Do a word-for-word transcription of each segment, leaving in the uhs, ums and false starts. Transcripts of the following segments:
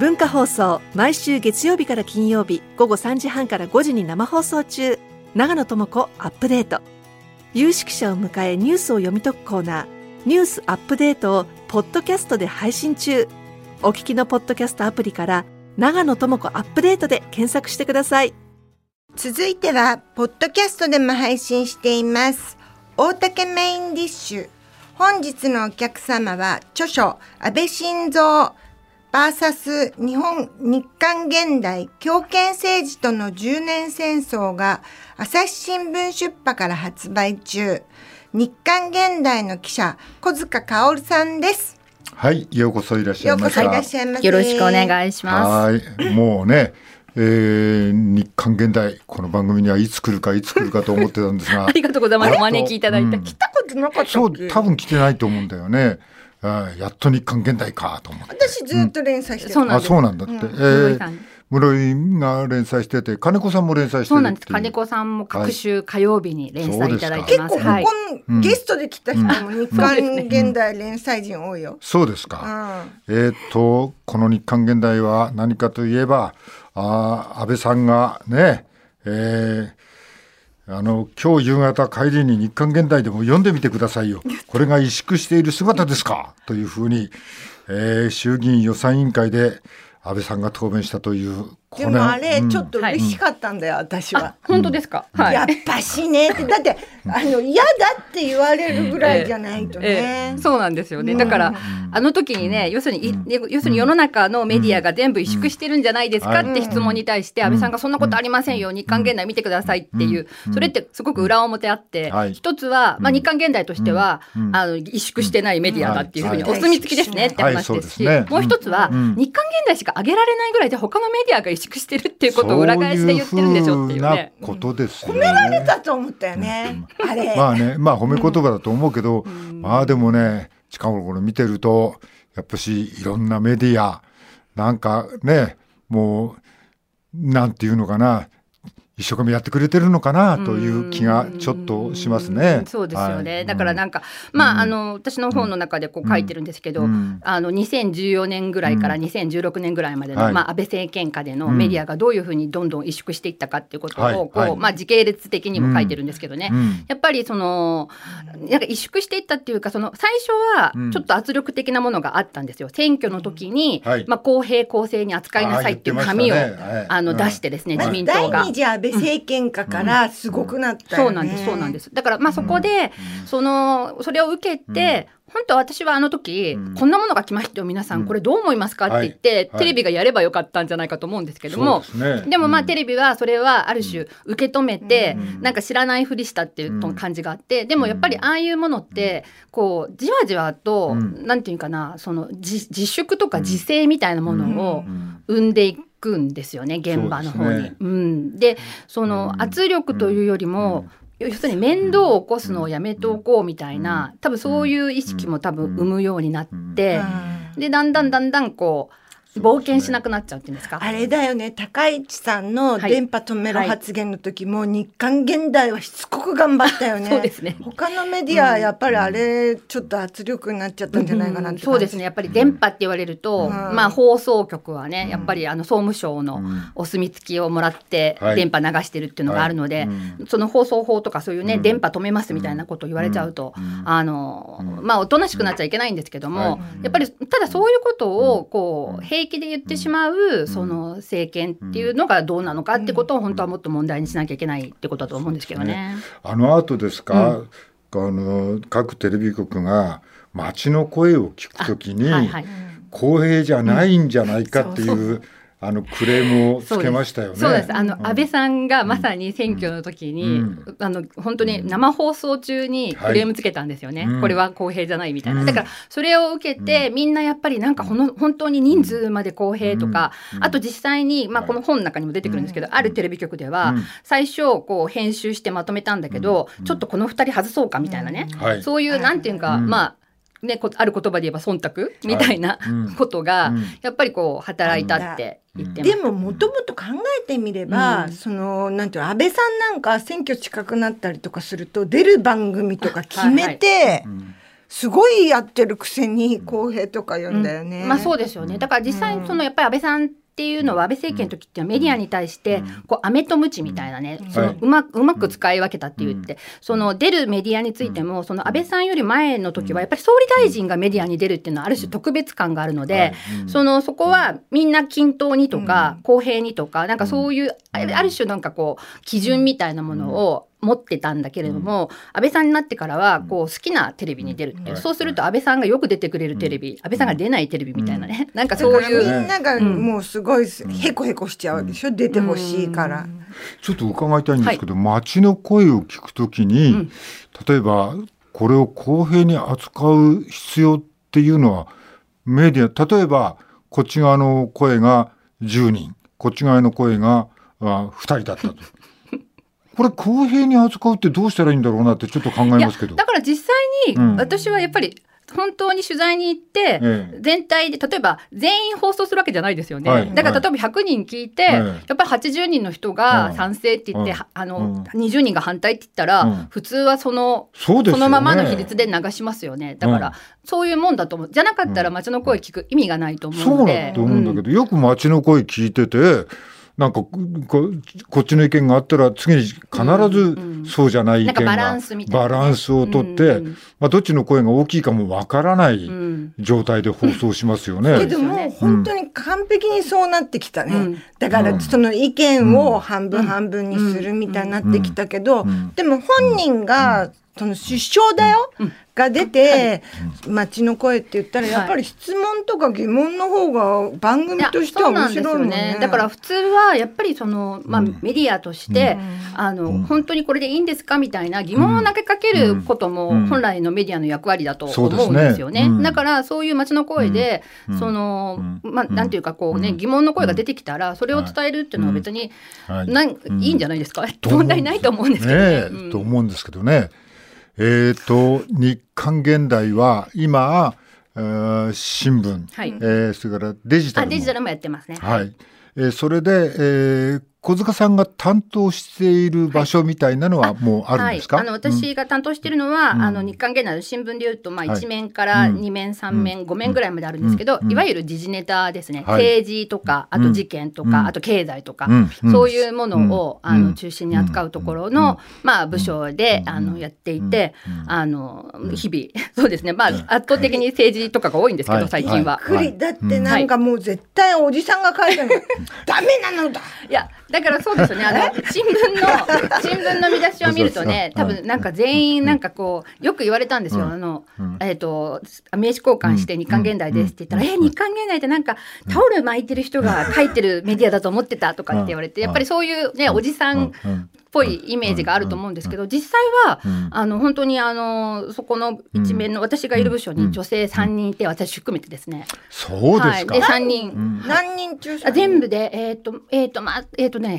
文化放送、毎週月曜日から金曜日午後さんじはんからごじに生放送中、長野智子アップデート。有識者を迎えニュースを読み解くコーナー、ニュースアップデートをポッドキャストで配信中。お聞きのポッドキャストアプリから長野智子アップデートで検索してください。続いてはポッドキャストでも配信しています大竹メインディッシュ。本日のお客様は著書安倍晋三 ブイエス 日本日韓現代強権政治とのじゅうねん戦争が朝日新聞出版から発売中、日韓現代の記者小塚薫さんです。はい、ようこそいらっしゃいました。ようこそいらっしゃいませ。よろしくお願いします。はい、もうねえー、日韓現代、この番組にはいつ来るかいつ来るかと思ってたんですがありがとうございます。お招きいただいて、うん、来たことなかったっけ。そう、多分来てないと思うんだよね。あ、やっと日韓現代かと思って。私ずっと連載してる、うん、そうあそうなんだって、うん、えー、室井が連載してて、金子さんも連載してるって。そうなんです。金子さんも各週火曜日に連載いただいてます。はい、結構、うん、ゲストで来た人も日韓現代連載人多いよ。そうですか、うん、えー、っとこの日韓現代は何かといえば、あ、安倍さんがね、えー、あの今日夕方帰りに日韓現代でも読んでみてくださいよ、これが萎縮している姿ですかというふうに、えー、衆議院予算委員会で安倍さんが答弁したという。でもあれ、うん、ちょっと嬉しかったんだよ、はい、私は。本当ですか。はい、やっぱしねってだってあの嫌だって言われるぐらいじゃないとね、えーえー、そうなんですよね。だから、うん、あの時にね、要するに、うん、要するに世の中のメディアが全部萎縮してるんじゃないですかって質問に対して、うん、安倍さんがそんなことありませんよ、日韓現代見てくださいっていう、うん、それってすごく裏表あって、うん、一つは、まあ、日韓現代としては、うん、あの萎縮してないメディアだっていうふうにお墨付きですねって話ですし、もう一つは、うん、日韓現代しか上げられないぐらいで他のメディアが萎縮してるっていうことを裏返して言ってるんでしょっていうね。そういうふうなことですね。褒められたと思ったよね、うん、あれまあね、まあ褒め言葉だと思うけど、うん、まあでもね、近頃見てるとやっぱしいろんなメディアなんかね、もうなんていうのかな、一生懸命やってくれてるのかなという気がちょっとしますね。そうですよね、はい、だからなんか、うん、まあ、あの私の本の中でこう書いてるんですけど、うん、あのにせんじゅうよねんぐらいからにせんじゅうろくねんぐらいまでの、うん、まあ、安倍政権下でのメディアがどういうふうにどんどん萎縮していったかっていうことを、うん、こう、まあ、時系列的にも書いてるんですけどね、うん、やっぱりそのなんか萎縮していったっていうか、その最初はちょっと圧力的なものがあったんですよ。選挙の時に、はい、まあ、公平公正に扱いなさいっていう紙を、ね、はい、あの出してですね、はい、自民党が第二次安倍政権下からすごくなったよね、うん、そうなんです、そうなんです。だからまあそこで、うん、そのそれを受けて、うん、本当私はあの時、うん、こんなものが来ましたよ、皆さんこれどう思いますかって言って、うん、はい、テレビがやればよかったんじゃないかと思うんですけども、そうですね、でもまあ、うん、テレビはそれはある種受け止めて、うん、なんか知らないふりしたっていう感じがあって、うん、でもやっぱりああいうものって、うん、こうじわじわと、うん、なんていうかな、その自粛とか自制みたいなものを生んでいくくんですよね、現場の方に。そうですね、うん、でその圧力というよりも、うん、要するに面倒を起こすのをやめておこうみたいな、多分そういう意識も多分生むようになって、うん、でだんだんだんだんこう冒険しなくなっちゃうっていうんですか。あれだよね、高市さんの電波止めろ発言の時、はい、もう日韓現代はしつこく頑張ったよね。そうですね、他のメディアはやっぱりあれちょっと圧力になっちゃったんじゃないかなって、うん、そうですね、やっぱり電波って言われると、うん、まあ、放送局はね、やっぱりあの総務省のお墨付きをもらって電波流してるっていうのがあるので、はいはい、その放送法とかそういうね、うん、電波止めますみたいなことを言われちゃうと、うん、あのまあおとなしくなっちゃいけないんですけども、はい、やっぱりただそういうことをこう平平気で言ってしまうその政権っていうのがどうなのかってことを本当はもっと問題にしなきゃいけないってことだと思うんですけどね。あの後ですか、うん、あの各テレビ局が街の声を聞くときに、はいはい、公平じゃないんじゃないかっていう、うん、そうそう、あのクレームをつけましたよね。そうです、そうです、あの、うん、安倍さんがまさに選挙の時に、うん、あの本当に生放送中にクレームつけたんですよね、はい、これは公平じゃないみたいな、うん、だからそれを受けて、うん、みんなやっぱりなんかこの本当に人数まで公平とか、うん、あと実際に、まあ、この本の中にも出てくるんですけど、はい、あるテレビ局では、うん、最初こう編集してまとめたんだけど、うん、ちょっとこのふたり外そうかみたいなね、はい、そういうなんていうか、うん、まあね、ある言葉で言えば忖度みたいなことがやっぱりこう働いたって言ってます。でももともと考えてみれば、うん、そのなんていうの、安倍さんなんか選挙近くなったりとかすると出る番組とか決めて、はいはい、すごいやってるくせに公平とか言うんだよね、うん、まあそうですよね。だから実際にそのやっぱり安倍さんっていうのは安倍政権の時っていうのはメディアに対してこうアメとムチみたいなね、その う, まうまく使い分けたって言って、その出るメディアについてもその安倍さんより前の時はやっぱり総理大臣がメディアに出るっていうのはある種特別感があるので、そのそこはみんな均等にとか公平にとかなんかそういうある種なんかこう基準みたいなものを持ってたんだけれども、うん、安倍さんになってからはこう好きなテレビに出るっていう、うん、そうすると安倍さんがよく出てくれるテレビ、うん、安倍さんが出ないテレビみたいなね、うん、なんかそういうみんながもうすごいヘコヘコしちゃうわけでしょ、うん、出てほしいから、うん、ちょっと伺いたいんですけど、はい、街の声を聞くときに、うん、例えばこれを公平に扱う必要っていうのはメディア、例えばこっち側の声がじゅうにんこっち側の声がふたりだったとこれ公平に扱うってどうしたらいいんだろうなってちょっと考えますけど、だから実際に私はやっぱり本当に取材に行って、うん、全体で例えば全員放送するわけじゃないですよね、はい、だから例えばひゃくにん聞いて、はい、やっぱりはちじゅうにんの人が賛成って言って、はい、あの、うん、にじゅうにんが反対って言ったら、うん、普通はその、そうですよね、そのままの比率で流しますよね。だから、うん、そういうもんだと思う。じゃなかったら街の声聞く意味がないと思うので、そうだと思うんだけど、うん、よく街の声聞いててなんか こ, こっちの意見があったら次に必ずそうじゃない意見がバランスをとって、うんうん、まあ、どっちの声が大きいかもわからない状態で放送しますよね、うん、けどもう本当に完璧にそうなってきたね、うん、だからその意見を半分半分にするみたいになってきたけど、でも本人がその主張だよ、うん、が出て、はい、街の声って言ったらやっぱり質問とか疑問の方が番組としては面白いもんね。そうなんですよね。だから普通はやっぱりその、まあ、メディアとして、うん、あの、うん、本当にこれでいいんですかみたいな疑問を投げかけることも本来のメディアの役割だと思うんですよね、うん、そうですね、うん、だからそういう街の声で、うん、その、まあ、なんていうかこうね、疑問の声が出てきたらそれを伝えるっていうのは別に、はいはい、いいんじゃないですか、うん、問題ないと思うんですけどね、うん、ね、と思うんですけどね。えー、と日刊現代は今、えー、新聞、はい、えー、それからデジタル も, あデジタルもやってますね、はい、えー、それで、えー、小塚さんが担当している場所みたいなのはもうあるんですか？はい、あ、はい、あの私が担当しているのは、うん、あの日刊現代の新聞でいうと、まあ、いちめんからにめん、さんめん、うん、ごめんぐらいまであるんですけど、うん、いわゆる時事ネタですね、はい、政治とかあと事件とか、うん、あと経済とか、うん、そういうものを、うん、あの中心に扱うところの、うん、まあ、部署で、うん、あのやっていて、うん、あの日々、うん、そうですね、まあ、圧倒的に政治とかが多いんですけど、はい、最近は、はいはい、だってなんかもう絶対おじさんが書いてるの、はい、ダメなのだいやだからそうですよね、あの新聞の新聞の見出しを見るとね、多分なんか全員なんかこうよく言われたんですよ、あの、えーと、名刺交換して日刊現代ですって言ったら、えー、日刊現代ってなんかタオル巻いてる人が書いてるメディアだと思ってたとかって言われて、やっぱりそういうねおじさんっぽいイメージがあると思うんですけど、実際は、うん、あの本当にあのそこの一面の、うん、私がいる部署に女性さんにんいて、うん、私含めてですね。そうですか。はい、でさんにん、うん、何人中さんにん？全部でえっ、ー、とえっ、ー、とまあえっ、ー、とね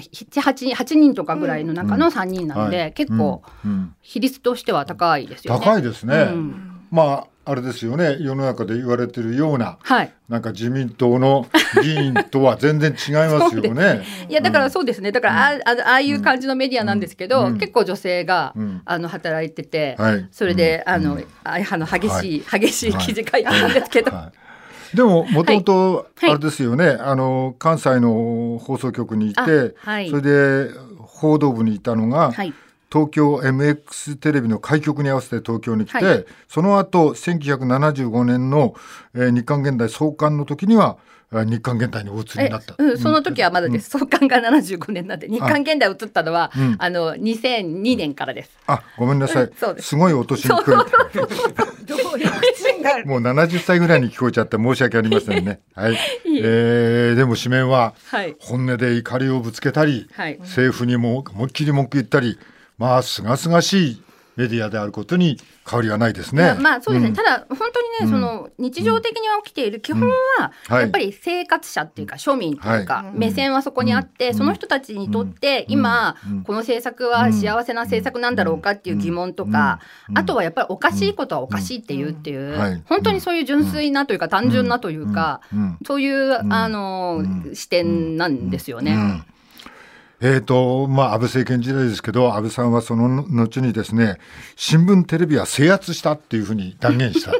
はちにんとかぐらいの中のさんにんなので、うん、はい、結構、うん、比率としては高いですよね。高いですね。うん、まああれですよね、世の中で言われてるような。はい、なんか自民党の議員とは全然違いますよねいやだからそうですね、だからあ、うん、あ, ああいう感じのメディアなんですけど、うん、結構女性が、うん、あの働いてて、はい、それで、うん、あのあの激しい、はい、激しい記事書いてるんですけど、はいはいはい、でももともとあれですよね、はいはい、あの関西の放送局にいて、はい、それで報道部にいたのが、はい、東京 エムエックス テレビの開局に合わせて東京に来て、はい、その後せんきゅうひゃくななじゅうごねんの、えー、日刊現代創刊の時には日刊現代にお移りになった、うん、その時はまだです、うん、創刊がななじゅうごねんなんで日刊現代移ったのは、うん、あのにせんにねんからです。あ、ごめんなさい、うん、す, すごいお年に来るもうななじゅっさいぐらいに聞こえちゃって申し訳ありませんね、はい、えー、でも紙面は本音で怒りをぶつけたり、はい、政府にも思いっきり文句言ったり、まあすがすがしいメディアであることに変わりはないですね。まあそうですね、うん、ただ本当にね、うん、その日常的には起きている基本はやっぱり生活者っていうか庶民っていうか、はい、目線はそこにあって、うん、その人たちにとって今、うん、この政策は幸せな政策なんだろうかっていう疑問とか、うん、あとはやっぱりおかしいことはおかしいっていうっていう、はい、本当にそういう純粋なというか単純なというか、うん、そういうあの、うん、視点なんですよね、うんうん、えーとまあ、安倍政権時代ですけど、安倍さんはその後にですね、新聞テレビは制圧したっていうふうに断言したっ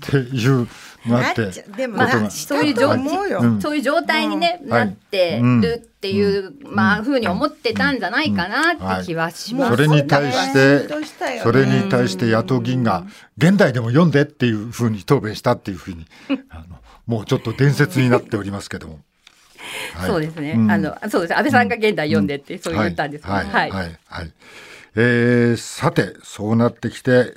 ていうのがあってでもそういう状態に、ね、うん、なってるっていう、うん、まあ、ふうに思ってたんじゃないかなって気はします。それに対して、それに対して野党議員が現代でも読んでっていうふうに答弁したっていうふうにあのもうちょっと伝説になっておりますけども。はい、そうですね、うん、あのそうです、安倍さんが現代読んでって、うん、そう言ったんですけど、はいはいはいはい、えー、さてそうなってきて、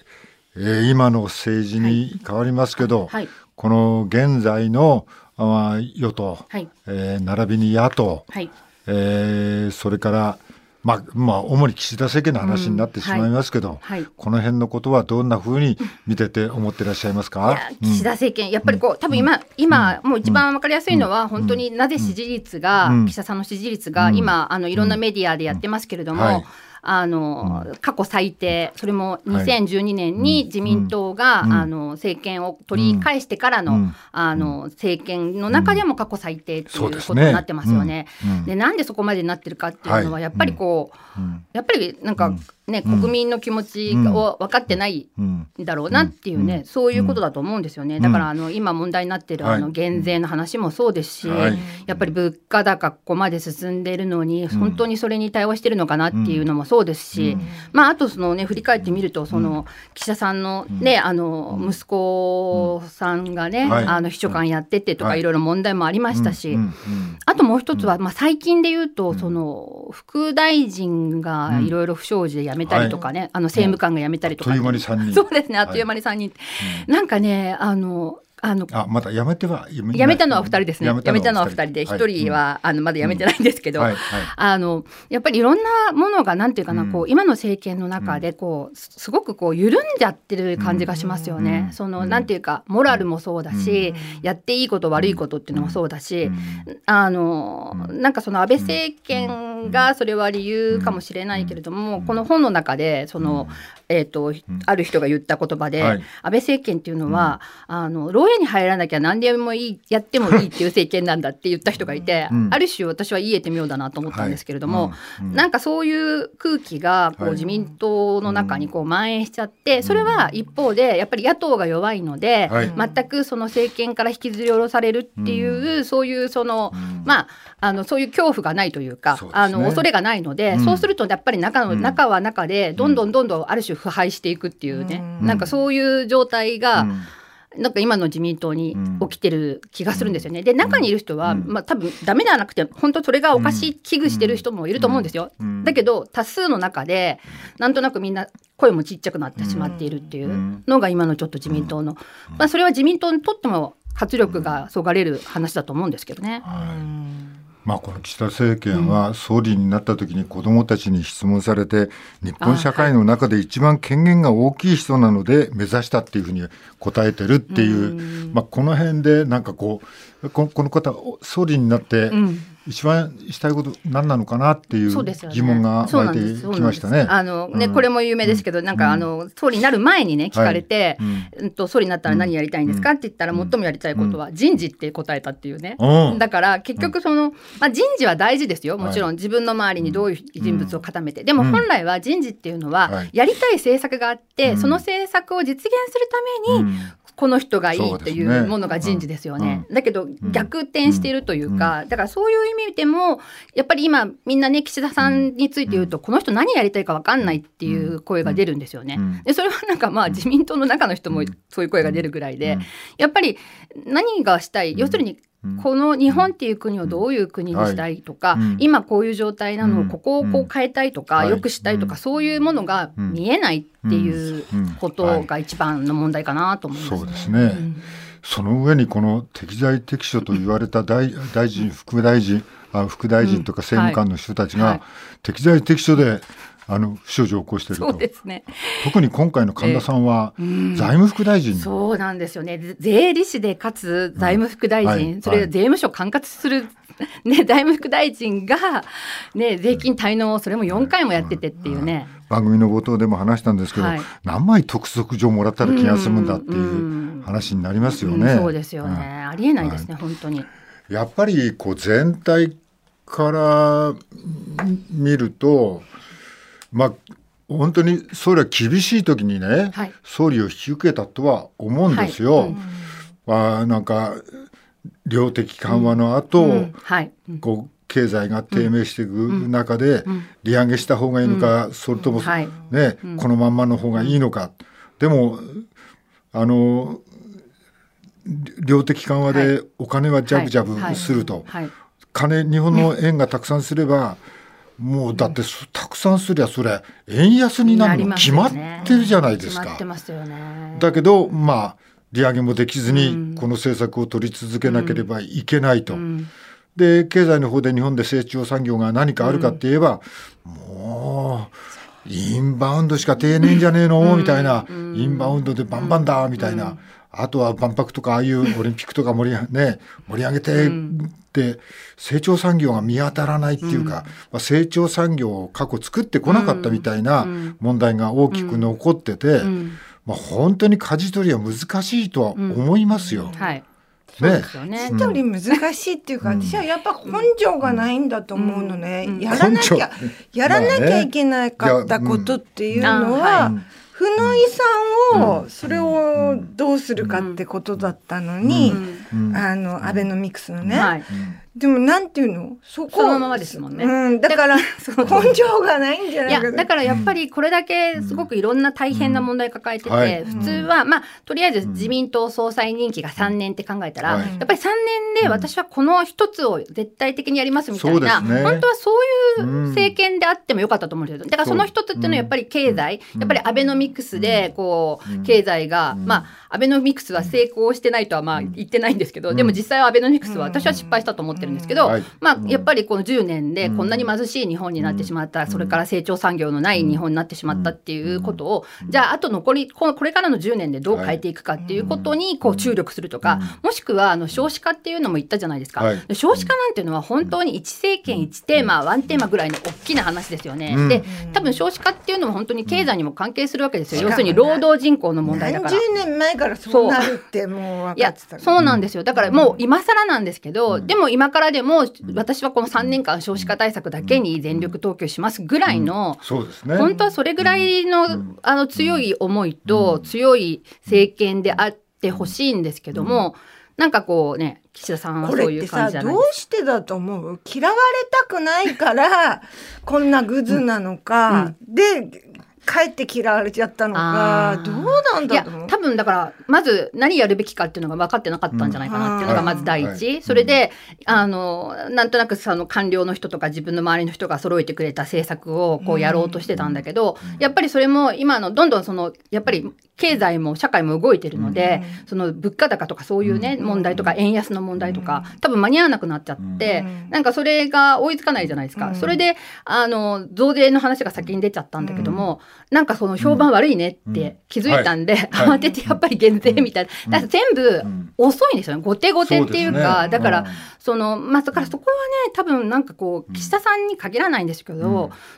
えー、今の政治に変わりますけど、はい、この現在のあ与党、はい、えー、並びに野党、はい、えー、それから、まあまあ、主に岸田政権の話になってしまいますけど、うん、はいはい、この辺のことはどんなふうに見てて思ってらっしゃいますか。いや、岸田政権、うん、やっぱりこう多分 今,、うん、今もう一番分かりやすいのは、うん、本当になぜ支持率が、うん、岸田さんの支持率が、うん、今あのいろんなメディアでやってますけれども、うん、はい、あの過去最低、それもにせんじゅうにねんに自民党が、はい、あの政権を取り返してからの、うん、あの政権の中でも過去最低ということになってますよね。でね、うん、でなんでそこまでになってるかっていうのはやっぱりこう、はい、やっぱりなんか、うん、ね、国民の気持ちを分かってないんだろうなっていうね、うん、そういうことだと思うんですよね。だからあの今問題になってるあの減税の話もそうですし、はい、やっぱり物価高ここまで進んでいるのに本当にそれに対応してるのかなっていうのもそうですし、うん、まあ、あとその、ね、振り返ってみるとその岸田さんの、ね、あの息子さんがね、あの秘書官やっててとかいろいろ問題もありましたし、あともう一つは、まあ、最近で言うとその副大臣がいろいろ不祥事でや辞めたりとかね、はい、あの政務官が辞めたりとか、ね、あっという間にさんにん、そうですね、あっという間にさんにん、はい、なんかね、あのあのあまだ辞めては辞めたのはふたりですね。辞めたのはふたりでひとりは、はい、あのまだ辞めてないんですけど、うん、はいはい、あのやっぱりいろんなものがなんていうかな、うん、こう今の政権の中でこうすごくこう緩んじゃってる感じがしますよね、うん、そのなんていうかモラルもそうだし、うん、やっていいこと悪いことっていうのもそうだし、うん、あのなんかその安倍政権がそれは理由かもしれないけれども、この本の中でその、えーと、ある人が言った言葉で、はい、安倍政権っていうのはあの牢屋に入らなきゃ何でもいい、やってもいいっていう政権なんだって言った人がいて、うん、ある種私は言えてみようだなと思ったんですけれども、はい、なんかそういう空気がこう自民党の中にこう蔓延しちゃって、はい、それは一方でやっぱり野党が弱いので、はい、全くその政権から引きずり下ろされるっていう、うん、そういうその、まあ、あのそういう恐怖がないというか、そうですね、あの恐れがないので、うん、そうするとやっぱり 中, の中は中でどんどんどんどんある種腐敗していくっていうね、うん、なんかそういう状態が、うん、なんか今の自民党に起きてる気がするんですよね。で中にいる人は、まあ、多分ダメではなくて本当それがおかしい危惧してる人もいると思うんですよ。だけど多数の中でなんとなくみんな声もちっちゃくなってしまっているっていうのが今のちょっと自民党の、まあ、それは自民党にとっても活力がそがれる話だと思うんですけどね、はい。まあ、この岸田政権は総理になった時に子どもたちに質問されて、日本社会の中で一番権限が大きい人なので目指したっていうふうに答えてるっていう、まあ、この辺でなんかこうこの方総理になって一番したいこと何なのかなっていう疑問が湧いてきましたね。あのね、これも有名ですけど、なんかあの総理になる前にね聞かれて、うんと総理になったら何やりたいんですかって言ったら、最もやりたいことは人事って答えたっていうね。だから結局その、まあ、人事は大事ですよ、もちろん自分の周りにどういう人物を固めて、でも本来は人事っていうのはやりたい政策があってその政策を実現するためにこの人がいいというものが人事ですよね。だけど逆転しているというか、だからそういう意味でもやっぱり今みんなね岸田さんについて言うと、この人何やりたいか分かんないっていう声が出るんですよね。でそれはなんかまあ自民党の中の人もそういう声が出るぐらいで、やっぱり何がしたい、要するにこの日本っていう国をどういう国にしたいとか、はい、今こういう状態なのをここをこう変えたいとか、はい、よくしたいとか、そういうものが見えないっていうことが一番の問題かなと思いますね。そうですね、うん、その上にこの適材適所と言われた 大, 大臣副大臣あ副大臣とか政務官の人たちが適材適所であの不祥事を起こしていると。そうですね、特に今回の神田さんは財務副大臣、えーうん、そうなんですよね。税理士でかつ財務副大臣、うんはい、それ税務署管轄する、ね、財務副大臣が、ね、税金滞納をそれもよんかいもやっててっていうね、うんうん、番組の冒頭でも話したんですけど、はい、何枚督促状もらったら気が済むんだっていう話になりますよね、うんうんうん、そうですよね、うん、ありえないですね、はい、本当にやっぱりこう全体から見ると、まあ、本当に総理は厳しい時にね、はい、総理を引き受けたとは思うんですよ。はい、うん、まあ、なんか量的緩和の後、うんうんはいうん、こう経済が低迷していく中で、うんうん、利上げした方がいいのか、うん、それとも、はい、ね、うん、このまんまの方がいいのか、でもあの量的緩和でお金はジャブジャブすると、はいはいはい、金日本の円がたくさんすれば、ね、もうだってたくさんすりゃそれ円安になるの決まってるじゃないですか。決まってますよね。だけどまあ利上げもできずにこの政策を取り続けなければいけないと、うんうん、で経済の方で日本で成長産業が何かあるかって言えば、うん、もうインバウンドしか定年じゃねえの、うん、みたいな、うん、インバウンドでバンバンだみたいな、うん、あとは万博とかああいうオリンピックとか盛り、ね、盛り上げてって成長産業が見当たらないっていうか、うんまあ、成長産業を過去作ってこなかったみたいな問題が大きく残ってて、うんうんうんまあ、本当に舵取りは難しいとは思いますよ。うんはいね、舵取り難しいっていうか、うん、私はやっぱ根性がないんだと思うのね、うん、やらなきゃ、やらなきゃいけなかったことっていうのは、まあね、負の遺産を、うん、それをどうするかってことだったのに、うん、あのアベノミクスのね、うんはい、でもなんていうのそこそのままですもんね、うん、だから根性がないんじゃないかといやだからやっぱりこれだけすごくいろんな大変な問題抱えてて、うんはい、普通はまあとりあえず自民党総裁任期がさんねんって考えたら、うんはい、やっぱりさんねんで私はこの一つを絶対的にやりますみたいな、ね、本当はそういう政権であってもよかったと思うんですよ。だからその一つっていうのはやっぱり経済、うん、やっぱりアベノミミックスでこう経済が、うんまあ、アベノミクスは成功してないとはまあ言ってないんですけど、うん、でも実際はアベノミクスは私は失敗したと思ってるんですけど、うんはいまあ、やっぱりこのじゅうねんでこんなに貧しい日本になってしまった、うん、それから成長産業のない日本になってしまったっていうことを、うん、じゃああと残りこれからのじゅうねんでどう変えていくかっていうことにこう注力するとか、もしくはあの少子化っていうのも言ったじゃないですか、はい、少子化なんていうのは本当にいち政権いちテーマいちテーマぐらいの大きな話ですよね、うん、で多分少子化っていうのも本当に経済にも関係するわけですよ。要するに労働人口の問題だから何十年前からそうなるってもう分かってた。いやそうなんですよ。だからもう今更なんですけど、うん、でも今からでも私はこのさんねんかん少子化対策だけに全力投球しますぐらいの、うんそうですね、本当はそれぐらい の,、うん、あの強い思いと強い政権であってほしいんですけども、うんうん、なんかこうね岸田さんはそういう感じじゃない。これってさどうしてだと思う？嫌われたくないからこんなグズなのか、うんうん、でかえって嫌われちゃったのかどうなんだろう。いや多分だからまず何やるべきかっていうのが分かってなかったんじゃないかなっていうのがまず第一、うんはい、それで、うん、あのなんとなくその官僚の人とか自分の周りの人が揃えてくれた政策をこうやろうとしてたんだけど、うん、やっぱりそれも今のどんどんそのやっぱり経済も社会も動いてるので、うん、その物価高とかそういうね、うん、問題とか円安の問題とか多分間に合わなくなっちゃって、うん、なんかそれが追いつかないじゃないですか、うん、それであの増税の話が先に出ちゃったんだけども、うんなんかその評判悪いねって気づいたんで、うんうんはい、慌ててやっぱり減税みたいな、だから全部遅いんですよね、後手後手っていうか、う、ね、だからその、まあ、だからそこはね多分なんかこう岸田さんに限らないんですけど、うん、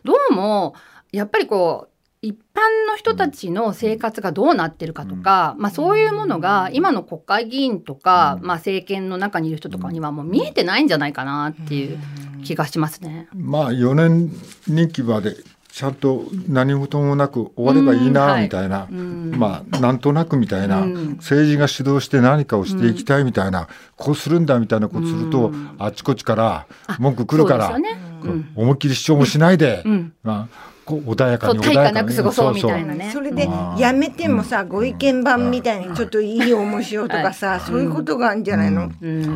どうもやっぱりこう一般の人たちの生活がどうなってるかとか、まあ、そういうものが今の国会議員とか、まあ、政権の中にいる人とかにはもう見えてないんじゃないかなっていう気がしますね。まあ、よねん任期までちゃんと何事もなく終わればいいなみたいな、うんはい、まあなんとなくみたいな、うん、政治が主導して何かをしていきたいみたいな、うん、こうするんだみたいなことすると、うん、あちこちから文句来るから、ねうん、思いっきり主張もしないで、うんまあ、こう穏やかに穏やかに対価なく過ごそうみたいなね、そうそう、それでやめてもさ、うん、ご意見番みたいにちょっといい思いしようとかさ、はい、そういうことがあるんじゃないの、うんう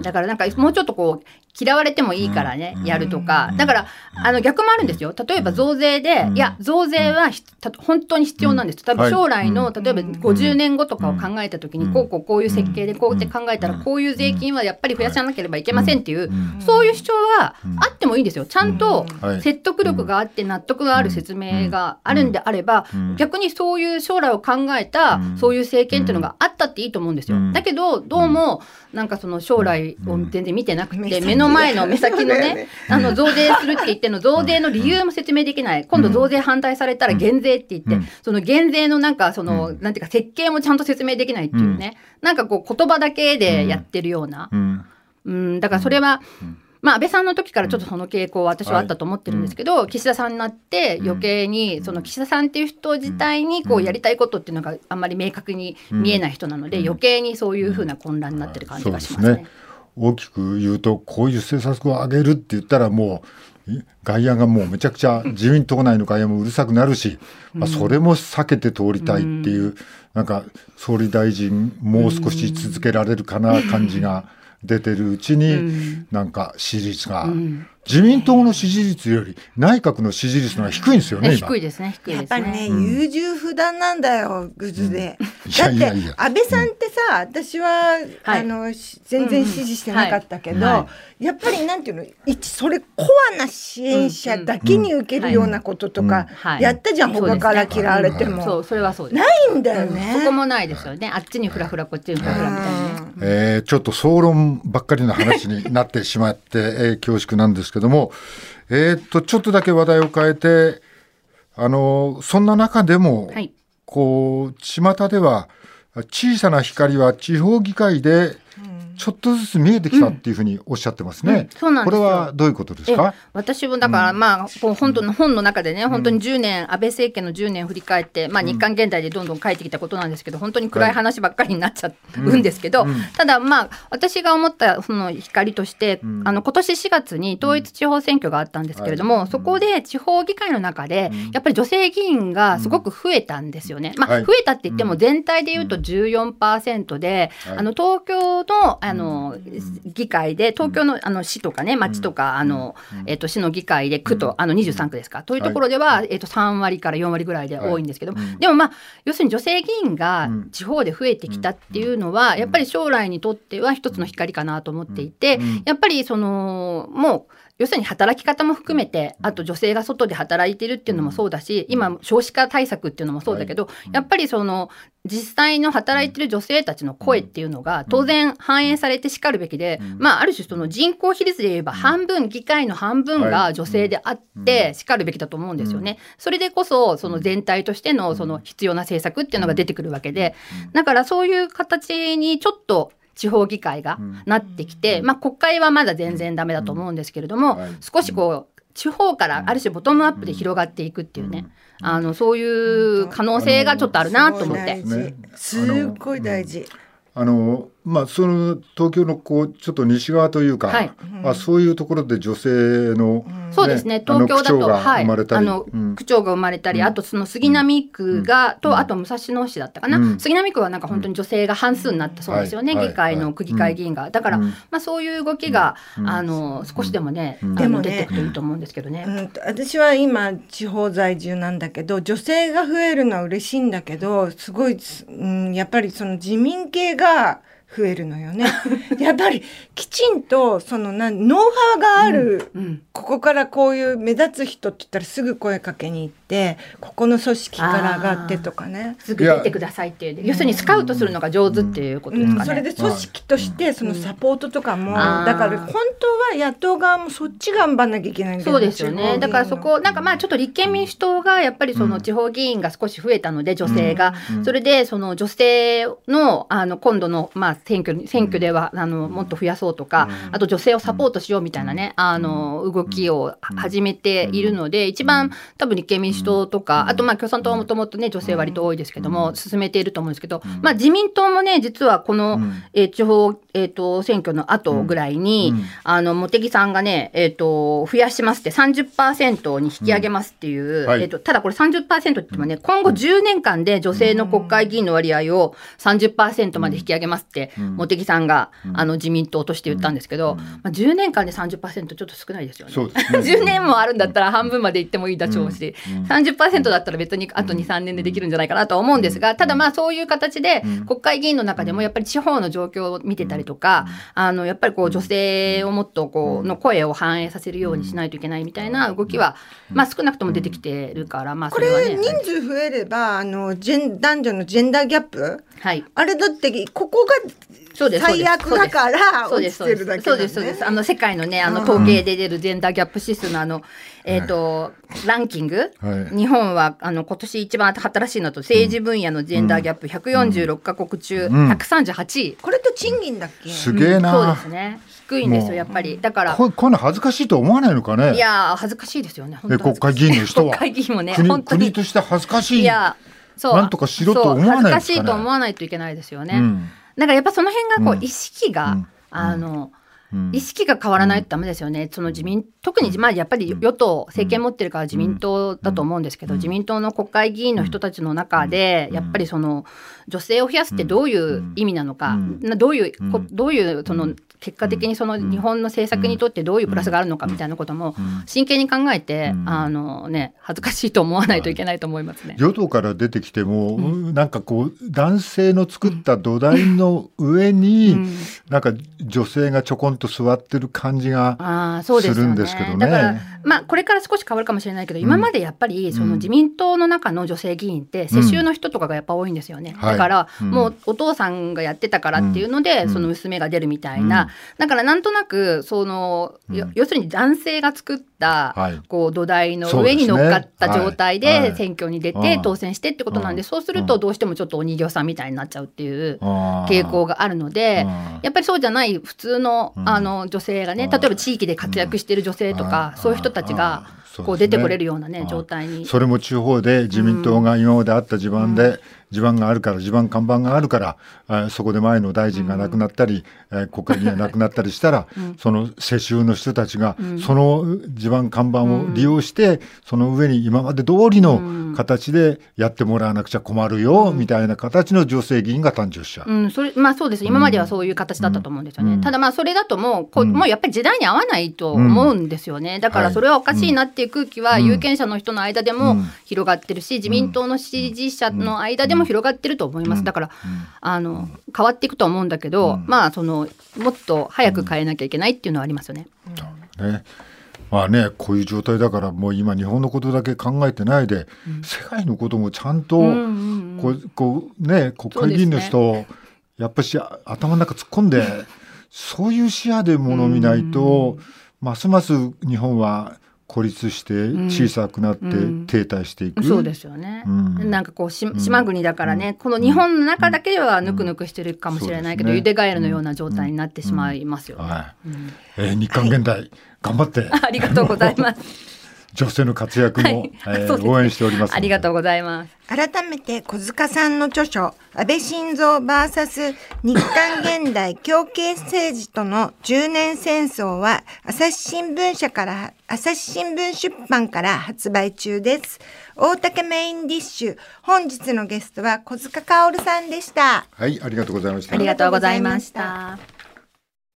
ん、だからなんかもうちょっとこう嫌われてもいいからね、うん、やるとか、だからあの逆もあるんですよ。例えば増税で、うん、いや増税は本当に必要なんです。多分将来の、はい、例えばごじゅうねんごとかを考えた時に、うん、こうこうこういう設計でこうって考えたら、こういう税金はやっぱり増やさなければいけませんっていう、うん、そういう主張はあってもいいんですよ。ちゃんと説得力があって納得がある説明があるんであれば、逆にそういう将来を考えたそういう政権っていうのがあったっていいと思うんですよ。だけどどうもなんかその将来を全然見てなくて、目の前の目先のね、あの増税するって言っての増税の理由も説明できない。今度増税反対されたら減税って言って、その減税のなんかそのなんていうか設計もちゃんと説明できないっていうね、なんかこう言葉だけでやってるような、うん、だからそれはまあ、安倍さんの時からちょっとその傾向は私はあったと思ってるんですけど、うん、岸田さんになって余計にその岸田さんっていう人自体にこうやりたいことっていうのがあんまり明確に見えない人なので、余計にそういうふうな混乱になってる感じがしますね。うんうんうん、そうですね。大きく言うと、こういう政策を上げるって言ったらもう外野がもうめちゃくちゃ自民党内の外野もうるさくなるし、まあ、それも避けて通りたいっていう、うん、なんか総理大臣もう少し続けられるかな感じが出てるうちに、うん、なんか支持率が、うん、自民党の支持率より内閣の支持率が低いんですよね、うん、今低いですね、低いですね。やっぱりね、うん、優柔不断なんだよ、グズで、うん、だっていやいやいや、安倍さんってさ、うん、私は、うん、あの全然支持してなかったけど、うんうん、はい、やっぱりなんていうの、一それコアな支援者だけに受けるようなこととかやったじゃん、他から嫌われても、そう、それはそうです。ないんだよね、うん、そこもないですよね、あっちにフラフラこっちにフラフラみたいな、ね、えー、ちょっと総論ばっかりの話になってしまって、えー、恐縮なんですけども、えー、っとちょっとだけ話題を変えて、あのそんな中でも、はい、こう巷では小さな光は地方議会でちょっとずつ見えてきたっていうふうにおっしゃってますね。うんうん、これはどういうことですか？私もだから、うん、まあこう本当の本の中でね、本当にじゅうねん、安倍政権のじゅうねん振り返って、まあ、日刊現代でどんどん書いてきたことなんですけど、本当に暗い話ばっかりになっちゃうんですけど、うんうん、ただまあ私が思ったその光として、うん、あの今年しがつに統一地方選挙があったんですけれども、うんはい、そこで地方議会の中でやっぱり女性議員がすごく増えたんですよね。まあ、増えたって言っても全体で言うと じゅうよんパーセント で、あの東京のあの議会で、東京 の, あの市とかね、町とか、あの、えー、と市の議会で区と、あのにじゅうさん区ですか、というところでは、えー、とさんわりからよんわりぐらいで多いんですけど、でもまあ要するに女性議員が地方で増えてきたっていうのはやっぱり将来にとっては一つの光かなと思っていて、やっぱりそのもう要するに働き方も含めて、あと女性が外で働いてるっていうのもそうだし、今少子化対策っていうのもそうだけど、やっぱりその実際の働いてる女性たちの声っていうのが当然反映されてしかるべきで、まあある種その人口比率で言えば半分、議会の半分が女性であってしかるべきだと思うんですよね。それでこそその全体としてのその必要な政策っていうのが出てくるわけで、だからそういう形にちょっと地方議会がなってきて、まあ、国会はまだ全然ダメだと思うんですけれども、少しこう地方からある種ボトムアップで広がっていくっていうね、あのそういう可能性がちょっとあるなと思って、すごい大事。あのまあ、その東京のこうちょっと西側というか、はい、まあ、そういうところで女性の、ね、そうですね、東京だと区長が生まれたり、あとその杉並区が、うん、とあと武蔵野市だったかな、うん、杉並区はなんか本当に女性が半数になったそうですよね、うんはい、議会の区議会議員が、だから、うんまあ、そういう動きが、うん、あの少しでもね、うん、あの出てくると思うんですけどね、うん、私は今地方在住なんだけど、女性が増えるのは嬉しいんだけど、すごい、うん、やっぱりその自民系が増えるのよねやっぱりきちんとそのなノウハウがある、うんうん、ここからこういう目立つ人って言ったらすぐ声かけに行って、ここの組織から上がってとかね、すぐ出てくださいっていう、要するにスカウトするのが上手っていうことですかね、うんうん、それで組織としてそのサポートとかも、うん、だから本当は野党側もそっち頑張んなきゃいけないんだよね。そうですよね、だからそこなんかまあちょっと立憲民主党がやっぱりその地方議員が少し増えたので、女性が、それでその女性 の, あの今度のまあ選挙、選挙ではあのもっと増やそうとか、あと女性をサポートしようみたいなね、あの動きを始めているので、一番多分立憲民主党とか、あとまあ共産党はもともとね女性割と多いですけども進めていると思うんですけど、まあ、自民党もね実はこの、えー、地方、えー、と選挙の後ぐらいに、あの茂木さんがね、えー、と増やしますって さんじゅっパーセント に引き上げますっていう、はい、えー、とただこれ さんじゅっパーセント って言ってもね、今後じゅうねんかんで女性の国会議員の割合を さんじゅっパーセント まで引き上げますって、茂木さんがあの自民党として言ったんですけど、まあ、じゅうねんかんで さんじゅっパーセント ちょっと少ないですよね。そうですねじゅうねんもあるんだったら半分までいってもいいだろうし、 さんじゅっパーセント だったら別にあと にさんねんでできるんじゃないかなとは思うんですが、ただまあそういう形で国会議員の中でもやっぱり地方の状況を見てたりとか、あのやっぱりこう女性をもっとこうの声を反映させるようにしないといけないみたいな動きは、まあ、少なくとも出てきてるから、まあそれはね、これ人数増えればあのジェン男女のジェンダーギャップ、はい、あれだってここが最悪だから落ちてるだけなんですね。世界のね、あの統計で出るジェンダーギャップ指数のあの、えーと、ランキング、はい、日本はあの今年一番新しいのと、政治分野のジェンダーギャップひゃくよんじゅうろっかこく中ひゃくさんじゅうはちい、うんうん、これと賃金だっけ、すげえな、うん、そうですね。低いんですよやっぱり。だからこういうの恥ずかしいと思わないのかね。いや恥ずかしいですよね本当。国会議員の人は国会議員も、ね、国, 国として恥ずかしい、いやそうなんとかしろと思わないですかね。恥ずかしいと思わないといけないですよね、うん、だからやっぱその辺がこう、うん、意識が、うん、あの、うん、意識が変わらないとダメですよね、うん、その自民特に、まあ、やっぱり与党政権持ってるから自民党だと思うんですけど、うん、自民党の国会議員の人たちの中で、うん、やっぱりその女性を増やすってどういう意味なのか、うん、どういう、うん、どういうその結果的にその日本の政策にとってどういうプラスがあるのかみたいなことも真剣に考えて、うん、あのね、恥ずかしいと思わないといけないと思いますね。与党から出てきても、うん、なんかこう男性の作った土台の上に、うん、なんか女性がちょこんと座ってる感じがするんですけど ね、 ねだから、まあ、これから少し変わるかもしれないけど、うん、今までやっぱりその自民党の中の女性議員って世襲の人とかがやっぱ多いんですよね、うん、だから、はい、もうお父さんがやってたからっていうので、うん、その娘が出るみたいな、うん、だからなんとなくその、うん、要するに男性が作った、はい、こう土台の上に乗っかった状態で選挙に出て当選してってことなんで、そうするとどうしてもちょっとお人形さんみたいになっちゃうっていう傾向があるので、やっぱりそうじゃない普通の、あの女性がね、例えば地域で活躍してる女性とかそういう人たちがこう出てこれるような、ね、状態に。それも地方で自民党が今まであった地盤で、うん、地盤があるから、地盤看板があるから、そこで前の大臣が亡くなったり、うん、えー、国会議員が亡くなったりしたら、うん、その世襲の人たちが、うん、その地盤看板を利用して、うん、その上に今まで通りの形でやってもらわなくちゃ困るよ、うん、みたいな形の女性議員が誕生しちゃう、うん、それ、まあ、そうです。今まではそういう形だったと思うんですよね、うん、ただまあそれだともう、こう、うん、もうやっぱり時代に合わないと思うんですよね。だからそれはおかしいなっていう空気は有権者の人の間でも広がってるし、自民党の支持者の間でも広がってると思います。だから、あの、変わっていくと思うんだけど、うん、まあそのもっと早く変えなきゃいけないっていうのはありますよね。うん、ね、まあね、こういう状態だからもう今日本のことだけ考えてないで、うん、世界のこともちゃんと、うんうんうん、こう、こうね、国会議員の人をやっぱし頭の中突っ込んで、そういう視野でもの見ないと、うん、ますます日本は孤立して小さくなって停滞していく、うんうん、そうですよね、うん、なんかこう島国だからね、うん、この日本の中だけではぬくぬくしてるかもしれないけど、うん、ゆでガエルのような状態になってしまいますよね、うんうん、はい、えー、日刊現代、はい、頑張ってありがとうございます女性の活躍も、はい、えー、応援しております。ありがとうございます。改めて小塚さんの著書、安倍晋三 ブイエス 日韓現代強権政治とのじゅうねん戦争は、朝日新聞社から朝日新聞出版から発売中です。大竹メインディッシュ、本日のゲストは小塚薫さんでした。はい、ありがとうございました。ありがとうございました。